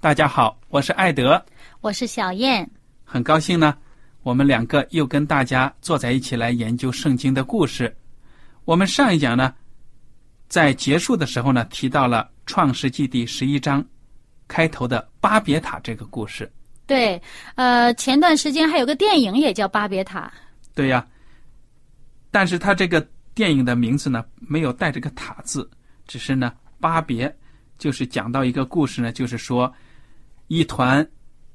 大家好，我是艾德，我是小燕，很高兴呢，我们两个又跟大家坐在一起来研究圣经的故事。我们上一讲呢，在结束的时候呢，提到了《创世纪》第11章开头的巴别塔这个故事。对，前段时间还有个电影也叫《巴别塔》。对呀，但是它这个电影的名字呢，没有带这个塔字，只是呢，巴别就是讲到一个故事呢，就是说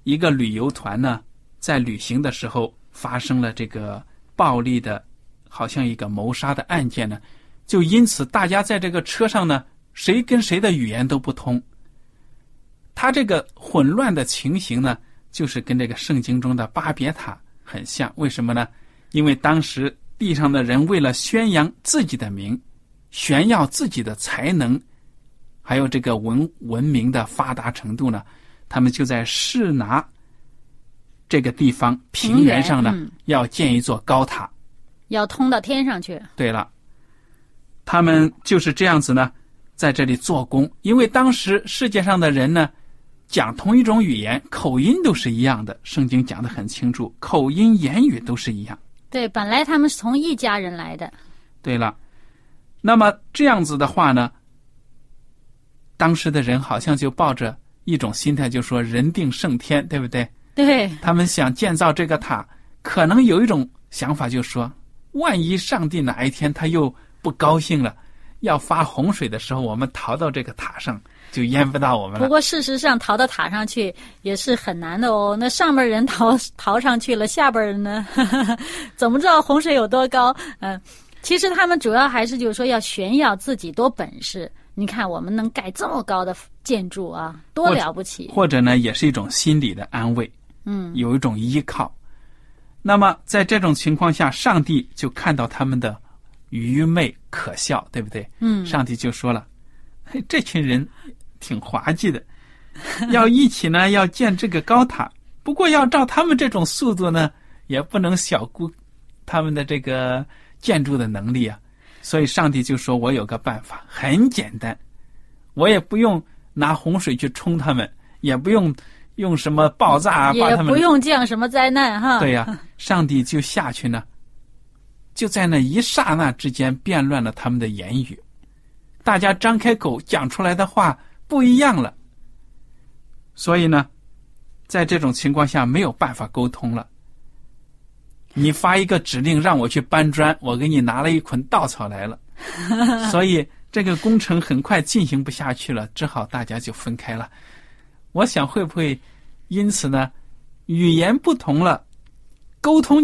一个旅游团呢，在旅行的时候发生了这个暴力的，好像一个谋杀的案件呢，就因此大家在这个车上呢，谁跟谁的语言都不通。他这个混乱的情形呢，就是跟这个圣经中的巴别塔很像。为什么呢？因为当时地上的人为了宣扬自己的名，炫耀自己的才能，还有这个文明的发达程度呢，他们就在示拿这个地方平原上呢，要建一座高塔，要通到天上去。对了，他们就是这样子呢，在这里做工。因为当时世界上的人呢，讲同一种语言，口音都是一样的。圣经讲得很清楚，口音言语都是一样。对，本来他们是从一家人来的。对了，那么这样子的话呢，当时的人好像就抱着一种心态，就说人定胜天，对不对？对，他们想建造这个塔，可能有一种想法，就说万一上帝哪一天他又不高兴了，要发洪水的时候，我们逃到这个塔上就淹不到我们了。不过事实上逃到塔上去也是很难的哦，那上边人逃上去了，下边人呢怎么知道洪水有多高？其实他们主要还是就是说要炫耀自己多本事，你看我们能盖这么高的建筑啊，多了不起。或者呢，也是一种心理的安慰，有一种依靠。那么在这种情况下，上帝就看到他们的愚昧可笑，对不对？上帝就说了，这群人挺滑稽的，要一起呢要建这个高塔，不过要照他们这种速度呢，也不能小估他们的这个建筑的能力啊。所以上帝就说，我有个办法，很简单，我也不用拿洪水去冲他们，也不用什么爆炸啊，把他们也不用降什么灾难哈。对呀，上帝就下去呢，就在那一刹那之间变乱了他们的言语，大家张开口讲出来的话不一样了。所以呢，在这种情况下没有办法沟通了。你发一个指令让我去搬砖，我给你拿了一捆稻草来了，所以这个工程很快进行不下去了，只好大家就分开了。我想会不会因此呢，语言不同了，沟通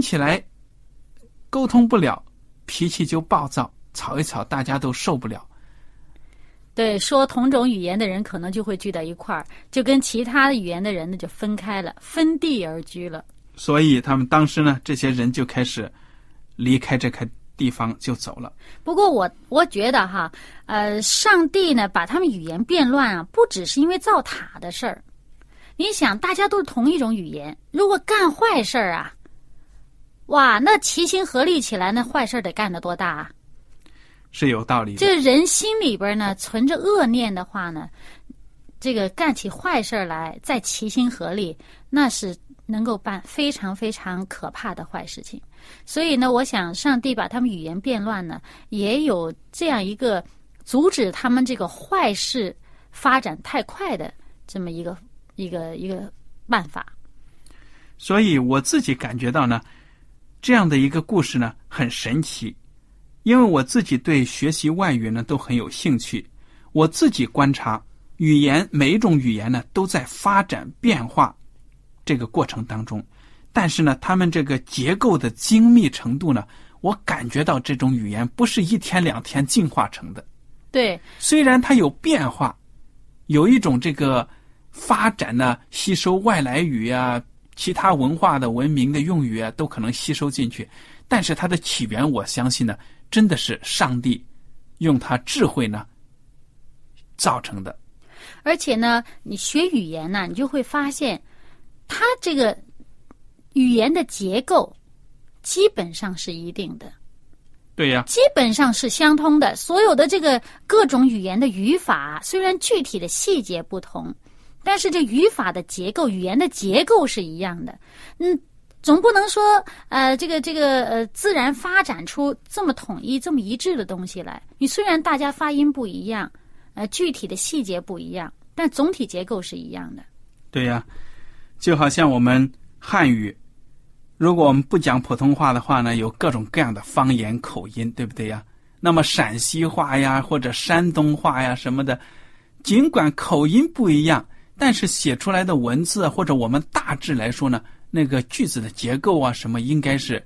不了，脾气就暴躁，吵一吵大家都受不了。对，说同种语言的人可能就会聚到一块儿，就跟其他语言的人呢就分开了，分地而居了。所以他们当时呢，这些人就开始离开这块地方就走了。不过我觉得哈，上帝呢把他们语言变乱啊，不只是因为造塔的事儿。你想，大家都是同一种语言，如果干坏事儿啊，哇，那齐心合力起来，那坏事得干得多大啊！是有道理的。这人心里边呢存着恶念的话呢，这个干起坏事来，再齐心合力，那是能够办非常非常可怕的坏事情。所以呢，我想上帝把他们语言变乱呢，也有这样一个阻止他们这个坏事发展太快的这么一个办法。所以我自己感觉到呢，这样的一个故事呢很神奇。因为我自己对学习外语呢都很有兴趣，我自己观察语言，每一种语言呢都在发展变化这个过程当中，但是呢他们这个结构的精密程度呢，我感觉到这种语言不是一天两天进化成的。对，虽然它有变化，有一种这个发展呢，吸收外来语啊，其他文化的文明的用语啊，都可能吸收进去，但是它的起源，我相信呢真的是上帝用他智慧呢造成的。而且呢你学语言呢，你就会发现它这个语言的结构基本上是一定的。对呀，基本上是相通的。所有的这个各种语言的语法，虽然具体的细节不同，但是这语法的结构，语言的结构是一样的。总不能说自然发展出这么统一这么一致的东西来。你虽然大家发音不一样，具体的细节不一样，但总体结构是一样的。对呀，就好像我们汉语，如果我们不讲普通话的话呢，有各种各样的方言口音，对不对呀？那么陕西话呀，或者山东话呀什么的，尽管口音不一样，但是写出来的文字或者我们大致来说呢，那个句子的结构啊什么应该是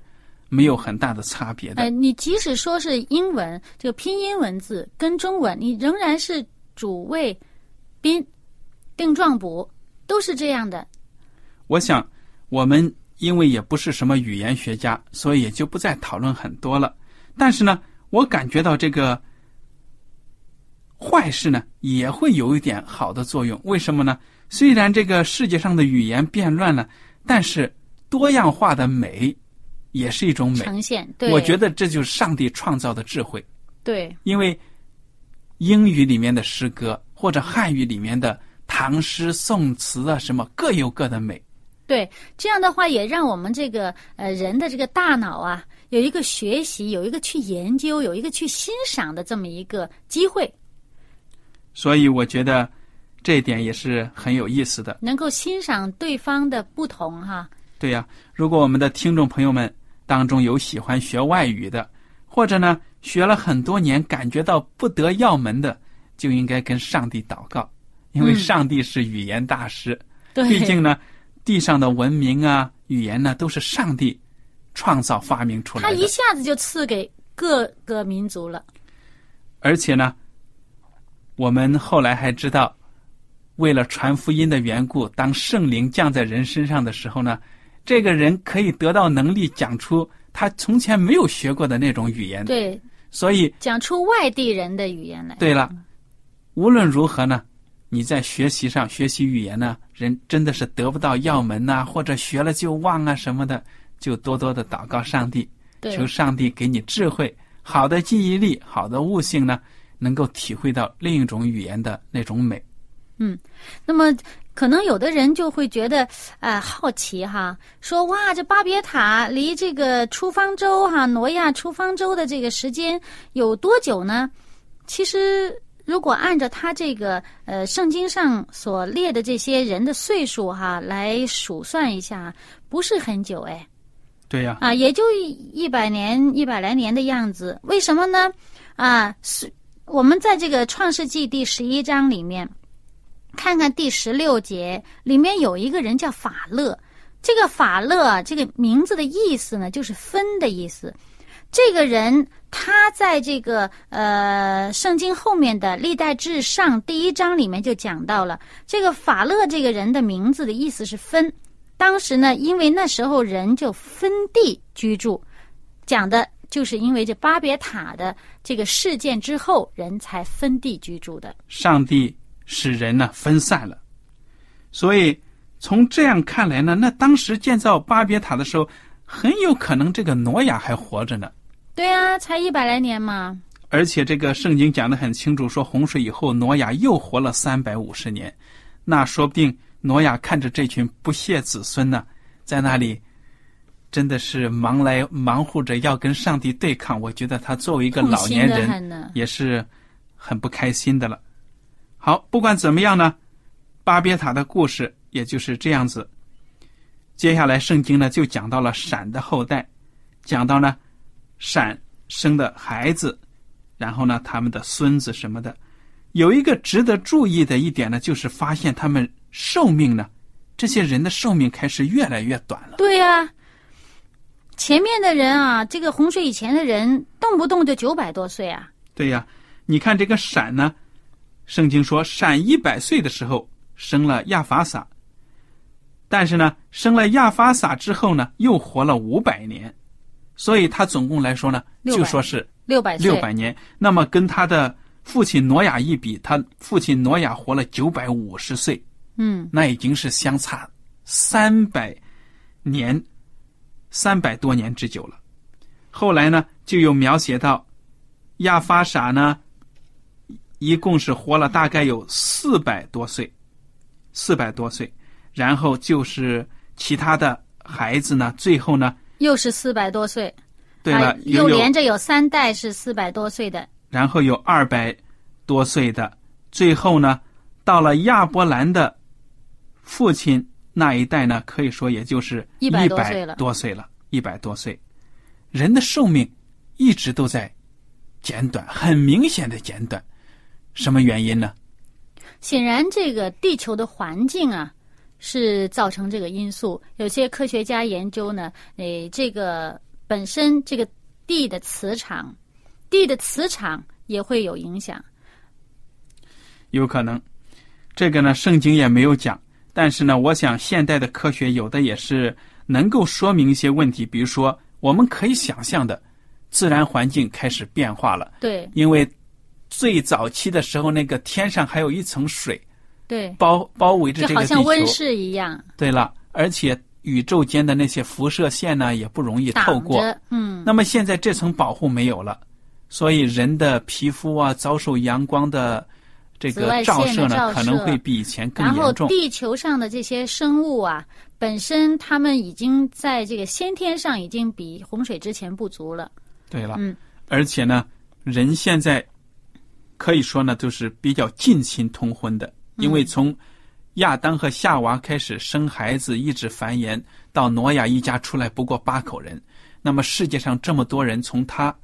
没有很大的差别的。你即使说是英文这个拼音文字跟中文，你仍然是主谓宾定状补，都是这样的。我想我们因为也不是什么语言学家，所以也就不再讨论很多了。但是呢我感觉到这个坏事呢也会有一点好的作用。为什么呢？虽然这个世界上的语言变乱了，但是多样化的美也是一种美呈现。对，我觉得这就是上帝创造的智慧。对，因为英语里面的诗歌或者汉语里面的唐诗宋词啊什么，各有各的美。对，这样的话也让我们这个人的这个大脑啊有一个学习，有一个去研究，有一个去欣赏的这么一个机会。所以我觉得这一点也是很有意思的，能够欣赏对方的不同哈。对呀，如果我们的听众朋友们当中有喜欢学外语的，或者呢学了很多年感觉到不得要门的，就应该跟上帝祷告，因为上帝是语言大师。对，毕竟呢地上的文明啊语言呢都是上帝创造发明出来的，他一下子就赐给各个民族了。而且呢我们后来还知道，为了传福音的缘故，当圣灵降在人身上的时候呢，这个人可以得到能力讲出他从前没有学过的那种语言。对，所以讲出外地人的语言来。对了，无论如何呢，你在学习上学习语言呢，人真的是得不到要门啊，或者学了就忘啊什么的，就多多的祷告上帝，求上帝给你智慧，好的记忆力，好的悟性呢，能够体会到另一种语言的那种美。那么可能有的人就会觉得好奇哈，说哇，这巴别塔离这个出方舟哈，挪亚出方舟的这个时间有多久呢？其实如果按照他这个圣经上所列的这些人的岁数哈来数算一下，不是很久哎。对呀，也就100来年的样子。为什么呢？我们在这个创世纪第11章里面看看第16节，里面有一个人叫法勒。这个法勒这个名字的意思呢就是分的意思。这个人他在这个圣经后面的历代志上第1章里面就讲到了，这个法勒这个人的名字的意思是分。当时呢因为那时候人就分地居住，讲的就是因为这巴别塔的这个事件之后，人才分地居住的。上帝使人呢分散了，所以从这样看来呢，那当时建造巴别塔的时候，很有可能这个挪亚还活着呢。对啊，才100来年嘛。而且这个圣经讲得很清楚，说洪水以后挪亚又活了350年，那说不定挪亚看着这群不屑子孙呢，在那里真的是忙来忙乎着要跟上帝对抗。我觉得他作为一个老年人也是很不开心的了。好，不管怎么样呢，巴别塔的故事也就是这样子。接下来圣经呢就讲到了闪的后代，讲到呢闪生的孩子，然后呢他们的孙子什么的。有一个值得注意的一点呢，就是发现他们寿命呢，这些人的寿命开始越来越短了。对啊，前面的人啊，这个洪水以前的人动不动就900多岁啊。对呀，你看这个闪呢，圣经说闪100岁的时候生了亚法撒，但是呢生了亚法撒之后呢又活了500年，所以他总共来说呢就说是600年。那么跟他的父亲挪亚一比，他父亲挪亚活了950岁，那已经是相差300年，300多年之久了。后来呢就有描写到亚法撒呢一共是活了大概有400多岁，然后就是其他的孩子呢最后呢又是400多岁。对了，又连着有3代是400多岁的，然后有200多岁的，最后呢到了亚伯兰的父亲那一代呢，可以说也就是100多岁了。100多岁，人的寿命一直都在减短，很明显的减短。什么原因呢？显然这个地球的环境啊是造成这个因素。有些科学家研究呢，这个本身这个地的磁场也会有影响，有可能。这个呢圣经也没有讲，但是呢我想现代的科学有的也是能够说明一些问题。比如说我们可以想象的自然环境开始变化了。对，因为最早期的时候那个天上还有一层水，对，包围着这个地球，就好像温室一样。对了，而且宇宙间的那些辐射线呢也不容易透过，那么现在这层保护没有了，所以人的皮肤啊遭受阳光的这个照射呢可能会比以前更严重。然后地球上的这些生物啊本身他们已经在这个先天上已经比洪水之前不足了。对了，而且呢人现在可以说呢就是比较近亲通婚的，因为从亚当和夏娃开始生孩子一直繁衍到挪亚一家出来不过8口人，那么世界上这么多人从他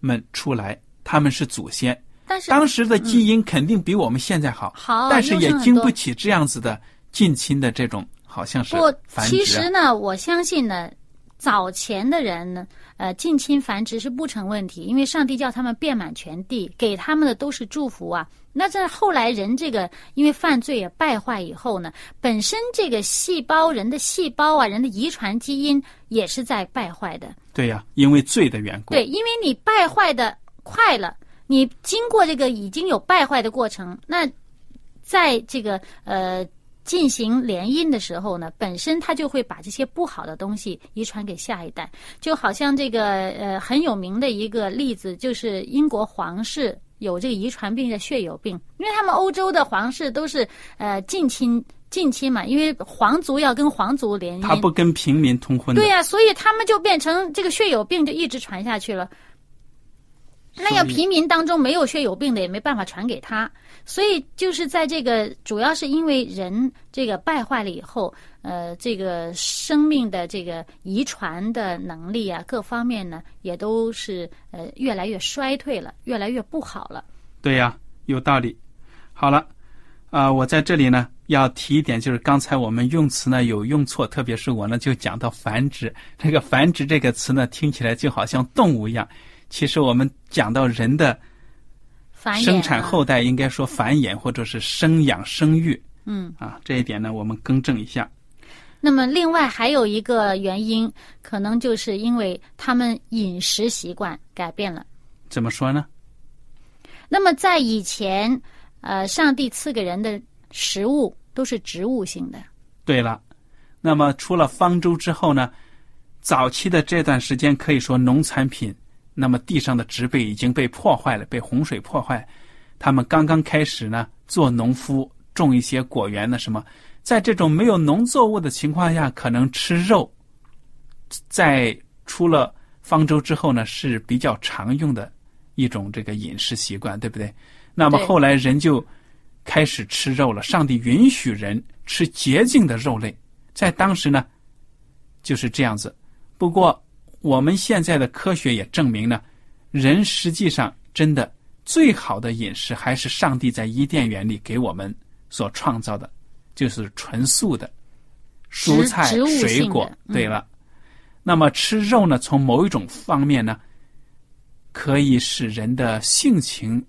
们出来，他们是祖先，但是当时的基因肯定比我们现在好，但是也经不起这样子的近亲的这种好像是繁殖。其实呢我相信呢早前的人呢近亲繁殖是不成问题，因为上帝叫他们遍满全地，给他们的都是祝福啊。那在后来人这个因为犯罪也败坏以后呢，本身这个细胞人的细胞啊人的遗传基因也是在败坏的。对呀，因为罪的缘故。对，因为你败坏的快了，你经过这个已经有败坏的过程，那在这个进行联姻的时候呢，本身他就会把这些不好的东西遗传给下一代。就好像这个很有名的一个例子，就是英国皇室有这个遗传病的血友病，因为他们欧洲的皇室都是近亲嘛，因为皇族要跟皇族联姻，他不跟平民通婚的。对啊，所以他们就变成这个血友病就一直传下去了。那要平民当中没有血友病的也没办法传给他，所以就是在这个主要是因为人这个败坏了以后，这个生命的这个遗传的能力啊各方面呢也都是越来越衰退了，越来越不好了。对呀，有道理。好了，我在这里呢要提一点，就是刚才我们用词呢有用错，特别是我呢就讲到繁殖，这个繁殖这个词呢听起来就好像动物一样。其实我们讲到人的生产后代，应该说繁衍或者是生养生育。这一点呢我们更正一下。那么另外还有一个原因，可能就是因为他们饮食习惯改变了。怎么说呢？那么在以前，上帝赐给人的食物都是植物性的。对了，那么出了方舟之后呢，早期的这段时间可以说农产品，那么地上的植被已经被破坏了，被洪水破坏。他们刚刚开始呢，做农夫，种一些果园的什么。在这种没有农作物的情况下，可能吃肉，在出了方舟之后呢，是比较常用的一种这个饮食习惯，对不对？那么后来人就开始吃肉了，上帝允许人吃洁净的肉类，在当时呢就是这样子。不过我们现在的科学也证明呢，人实际上真的最好的饮食还是上帝在伊甸园里给我们所创造的，就是纯素的蔬菜水果。对了，那么吃肉呢，从某一种方面呢，可以使人的性情，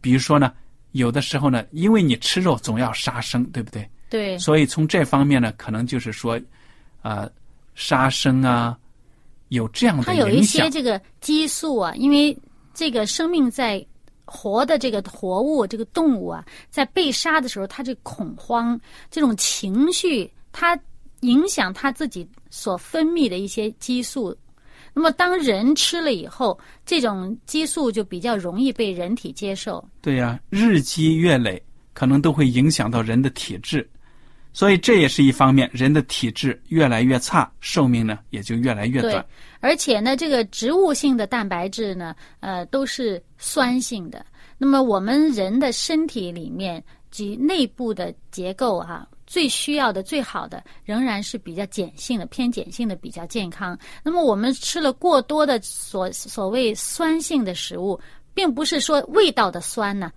比如说呢，有的时候呢，因为你吃肉总要杀生，对不对？对。所以从这方面呢，可能就是说，杀生啊，有这样的影响。它有一些这个激素啊，因为这个生命在。活的这个活物，这个动物啊，在被杀的时候，他这恐慌，这种情绪，它影响他自己所分泌的一些激素。那么，当人吃了以后，这种激素就比较容易被人体接受。对呀，日积月累，可能都会影响到人的体质。所以这也是一方面，人的体质越来越差，寿命呢也就越来越短。对，而且呢，这个植物性的蛋白质呢，都是酸性的。那么我们人的身体里面及内部的结构啊，最需要的、最好的仍然是比较碱性的，偏碱性的比较健康。那么我们吃了过多的所谓酸性的食物，并不是说味道的酸呢。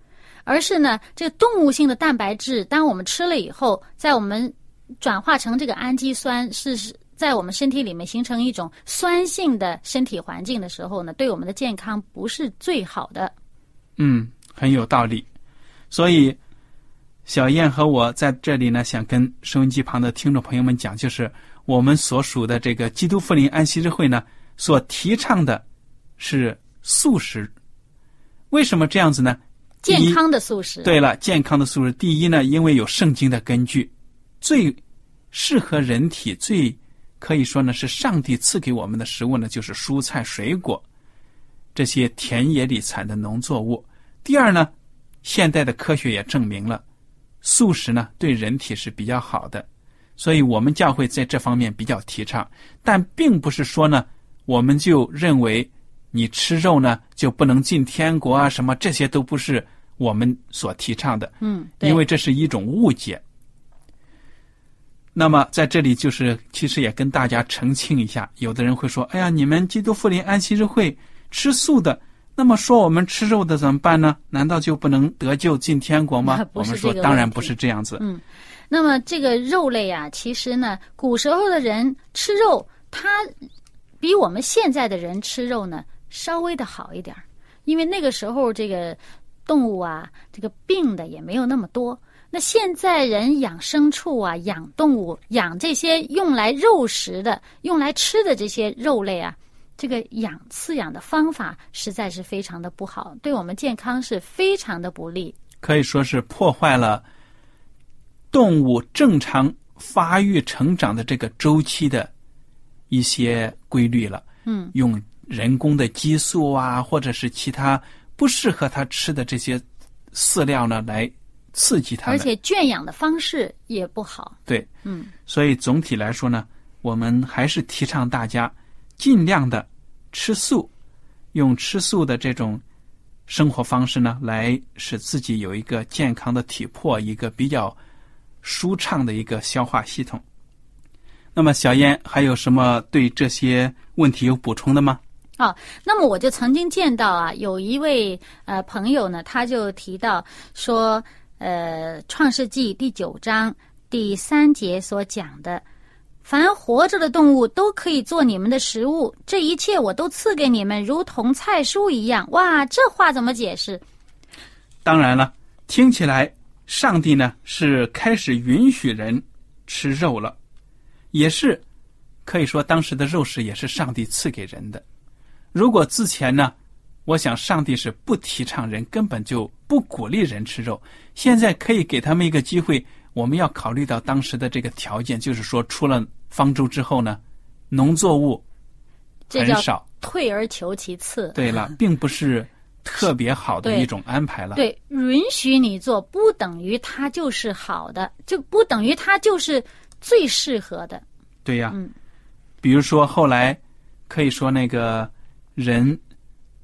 而是呢，这个动物性的蛋白质，当我们吃了以后，在我们转化成这个氨基酸，是在我们身体里面形成一种酸性的身体环境的时候呢，对我们的健康不是最好的。嗯，很有道理。所以，小燕和我在这里呢，想跟收音机旁的听众朋友们讲，就是我们所属的这个基督复临安息日会呢，所提倡的是素食。为什么这样子呢？健康的素食。对了，健康的素食，第一呢，因为有圣经的根据，最适合人体，最可以说呢是上帝赐给我们的食物呢，就是蔬菜水果，这些田野里产的农作物。第二呢，现代的科学也证明了素食呢对人体是比较好的，所以我们教会在这方面比较提倡。但并不是说呢，我们就认为你吃肉呢就不能进天国啊，什么这些都不是我们所提倡的。嗯，因为这是一种误解。那么在这里就是其实也跟大家澄清一下，有的人会说，哎呀，你们基督复临安息日会吃素的，那么说我们吃肉的怎么办呢？难道就不能得救进天国吗？我们说当然不是这样子。嗯，那么这个肉类啊，其实呢，古时候的人吃肉，他比我们现在的人吃肉呢稍微的好一点，因为那个时候这个动物啊，这个病的也没有那么多。那现在人养牲畜啊，养动物，养这些用来肉食的、用来吃的这些肉类啊，这个养饲养的方法实在是非常的不好，对我们健康是非常的不利，可以说是破坏了动物正常发育成长的这个周期的一些规律了。嗯，用人工的激素啊，或者是其他不适合他吃的这些饲料呢，来刺激他们。而且圈养的方式也不好。对，嗯，所以总体来说呢，我们还是提倡大家尽量的吃素，用吃素的这种生活方式呢，来使自己有一个健康的体魄，一个比较舒畅的一个消化系统。那么小燕还有什么对这些问题有补充的吗？那么我就曾经见到啊，有一位朋友呢，他就提到说，创世纪第9章第3节所讲的，凡活着的动物都可以做你们的食物，这一切我都赐给你们，如同菜蔬一样。哇，这话怎么解释？当然了，听起来上帝呢是开始允许人吃肉了，也是可以说当时的肉食也是上帝赐给人的。如果之前呢，我想上帝是不提倡人，根本就不鼓励人吃肉，现在可以给他们一个机会。我们要考虑到当时的这个条件，就是说出了方舟之后呢，农作物很少，退而求其次。对了，并不是特别好的一种安排了。对，允许你做不等于它就是好的，就不等于它就是最适合的。对呀，比如说后来可以说那个人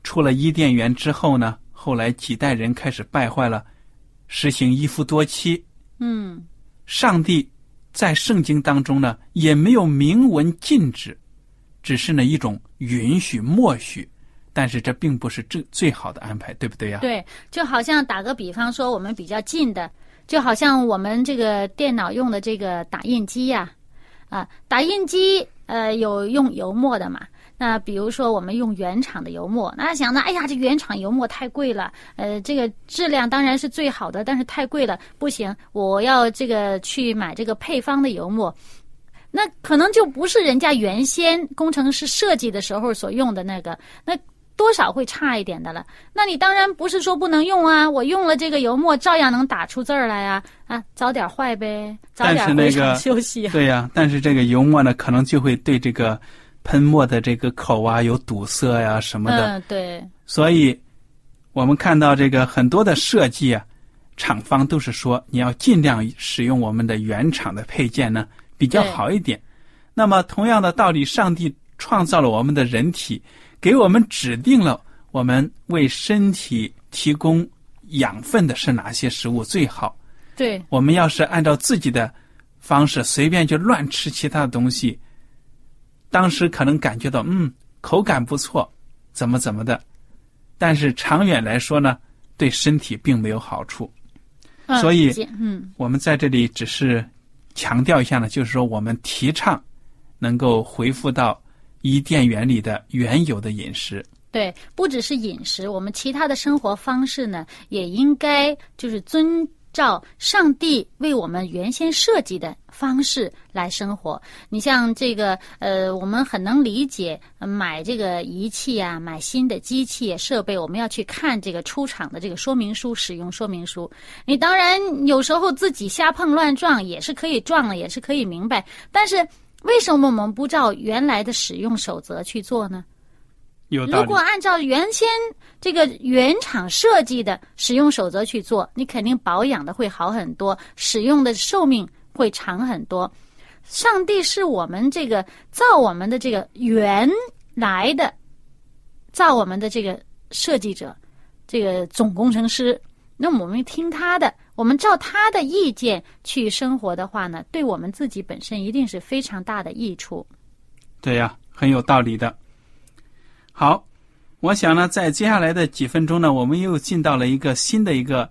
出了伊甸园之后呢，后来几代人开始败坏了，实行一夫多妻。上帝在圣经当中呢也没有明文禁止，只是呢一种允许默许，但是这并不是最好的安排，对不对呀？对，就好像打个比方说，我们比较近的，就好像我们这个电脑用的这个打印机呀，打印机有用油墨的嘛。那比如说我们用原厂的油墨，那想呢，哎呀，这原厂油墨太贵了，这个质量当然是最好的，但是太贵了，不行，我要这个去买这个配方的油墨。那可能就不是人家原先工程师设计的时候所用的那个，那多少会差一点的了。那你当然不是说不能用啊，我用了这个油墨照样能打出字儿来啊，早点坏呗，早点回厂休息啊。对呀，但是这个油墨呢，可能就会对这个喷墨的这个口啊有堵塞呀什么的。对。所以我们看到这个很多的设计啊，厂方都是说你要尽量使用我们的原厂的配件呢比较好一点。那么同样的道理，上帝创造了我们的人体，给我们指定了我们为身体提供养分的是哪些食物最好。对。我们要是按照自己的方式随便就乱吃其他的东西，当时可能感觉到口感不错怎么的，但是长远来说呢对身体并没有好处。所以我们在这里只是强调一下呢，就是说我们提倡能够恢复到伊甸园里的原有的饮食。对，不只是饮食，我们其他的生活方式呢也应该就是遵照上帝为我们原先设计的方式来生活。你像这个我们很能理解买这个仪器啊，买新的机器设备，我们要去看这个出厂的这个说明书，使用说明书。你当然有时候自己瞎碰乱撞也是可以撞了，也是可以明白，但是为什么我们不照原来的使用守则去做呢？如果按照原先这个原厂设计的使用守则去做，你肯定保养的会好很多，使用的寿命会长很多。上帝是我们这个造我们的这个原来的造我们的这个设计者，这个总工程师，那么我们听他的，我们照他的意见去生活的话呢，对我们自己本身一定是非常大的益处。对呀，很有道理的。好，我想呢在接下来的几分钟呢，我们又进到了一个新的一个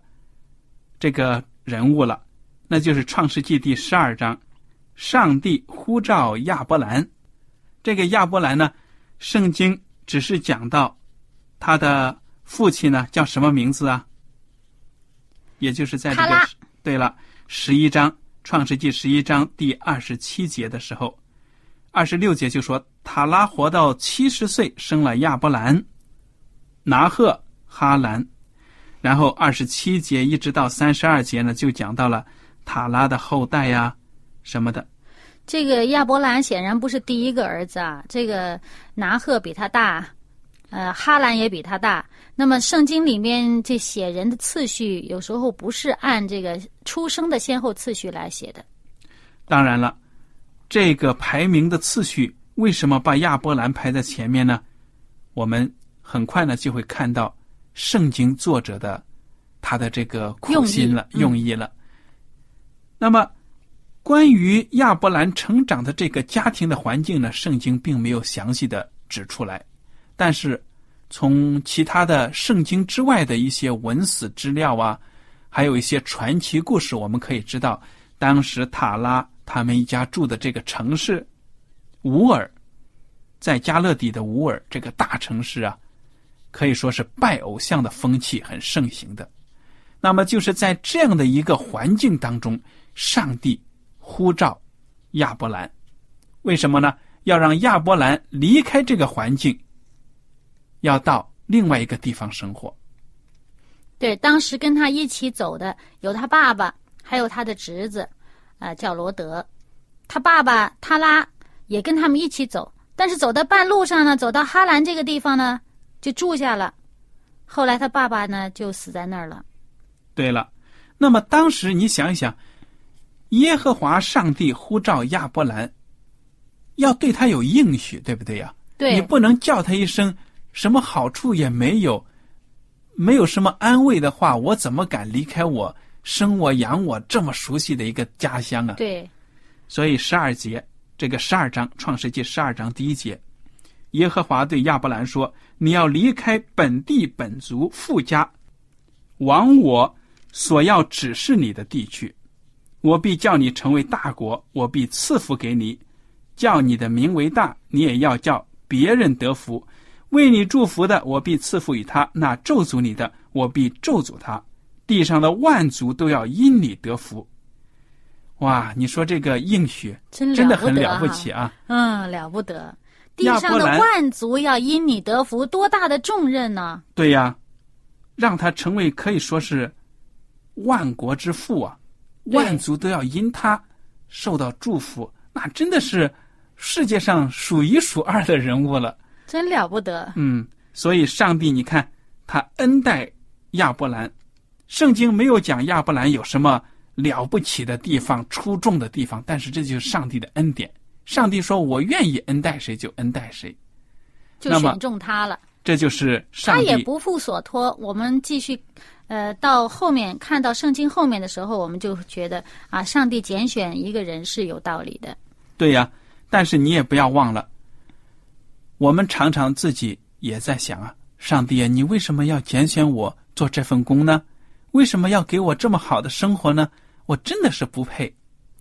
这个人物了，那就是创世纪第12章，上帝呼召亚伯兰。这个亚伯兰呢，圣经只是讲到他的父亲呢叫什么名字啊，也就是在这个对了11章，创世纪11章第27节的时候，26节就说塔拉活到70岁，生了亚伯兰、拿赫、哈兰。然后27节一直到32节呢，就讲到了塔拉的后代呀什么的。这个亚伯兰显然不是第一个儿子啊，这个拿赫比他大，哈兰也比他大。那么圣经里面这写人的次序，有时候不是按这个出生的先后次序来写的。当然了，这个排名的次序为什么把亚伯兰排在前面呢？我们很快呢就会看到圣经作者的他的这个苦心了，用意了。那么关于亚伯兰成长的这个家庭的环境呢，圣经并没有详细的指出来，但是从其他的圣经之外的一些文史资料啊，还有一些传奇故事，我们可以知道当时塔拉他们一家住的这个城市乌尔，在加勒底的乌尔这个大城市啊，可以说是拜偶像的风气很盛行的。那么就是在这样的一个环境当中，上帝呼召亚伯兰为什么呢？要让亚伯兰离开这个环境，要到另外一个地方生活。对，当时跟他一起走的有他爸爸，还有他的侄子，叫罗德。他爸爸他拉也跟他们一起走，但是走到半路上呢，走到哈兰这个地方呢，就住下了。后来他爸爸呢就死在那儿了。对了，那么当时你想一想，耶和华上帝呼召亚伯兰，要对他有应许，对不对呀？对，你不能叫他一声什么好处也没有，没有什么安慰的话，我怎么敢离开我生我养我这么熟悉的一个家乡啊？对，所以这个十二章创世纪12章第1节，耶和华对亚伯兰说：“你要离开本地本族父家，往我所要指示你的地去。我必叫你成为大国，我必赐福给你，叫你的名为大，你也要叫别人得福。为你祝福的，我必赐福与他；那咒诅你的，我必咒诅他。地上的万族都要因你得福。”哇，你说这个应许真的很了不起啊！嗯，了不得。地上的万族要因你得福，多大的重任呢？对呀，让他成为可以说是万国之父啊，万族都要因他受到祝福，那真的是世界上数一数二的人物了。真了不得。嗯，所以上帝你看他恩待亚伯兰，圣经没有讲亚伯兰有什么了不起的地方、出众的地方，但是这就是上帝的恩典。上帝说我愿意恩待谁就恩待谁，就选中他了。这就是上帝，他也不负所托。我们继续到后面看到圣经后面的时候，我们就觉得啊，上帝拣选一个人是有道理的。对呀，但是你也不要忘了，我们常常自己也在想啊，上帝啊，你为什么要拣选我做这份工呢？为什么要给我这么好的生活呢？我真的是不配。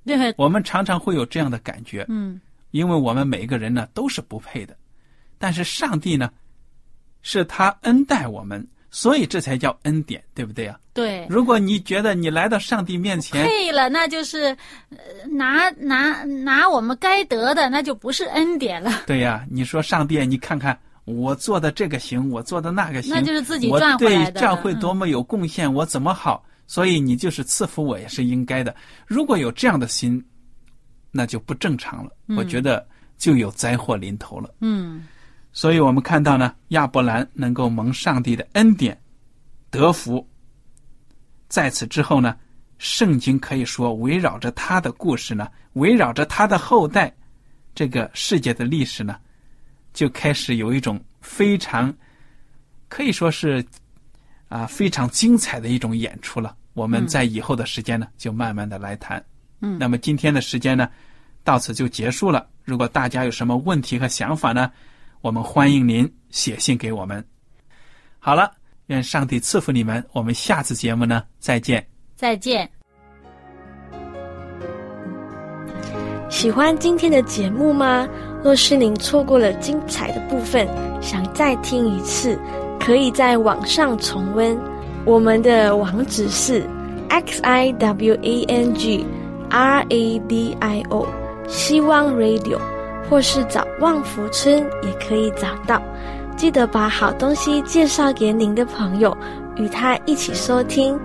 对，我们常常会有这样的感觉。嗯，因为我们每一个人呢都是不配的，但是上帝呢，是他恩待我们，所以这才叫恩典，对不对啊？对。如果你觉得你来到上帝面前配了，那就是拿我们该得的，那就不是恩典了。对呀，你说上帝，你看看我做的这个行，我做的那个行，那就是自己赚回来的。我对教会多么有贡献，我怎么好，所以你就是赐福我也是应该的。如果有这样的心，那就不正常了。我觉得就有灾祸临头了。嗯。所以我们看到呢，亚伯兰能够蒙上帝的恩典得福，在此之后呢，圣经可以说围绕着他的故事呢，围绕着他的后代，这个世界的历史呢，就开始有一种非常可以说是非常精彩的一种演出了。我们在以后的时间呢就慢慢的来谈。嗯，那么今天的时间呢到此就结束了。如果大家有什么问题和想法呢，我们欢迎您写信给我们。好了，愿上帝赐福你们，我们下次节目呢，再见。再见。喜欢今天的节目吗？若是您错过了精彩的部分，想再听一次，可以在网上重温。我们的网址是 xiwangradio 希望 radio，或是找旺福村也可以找到。记得把好东西介绍给您的朋友，与他一起收听。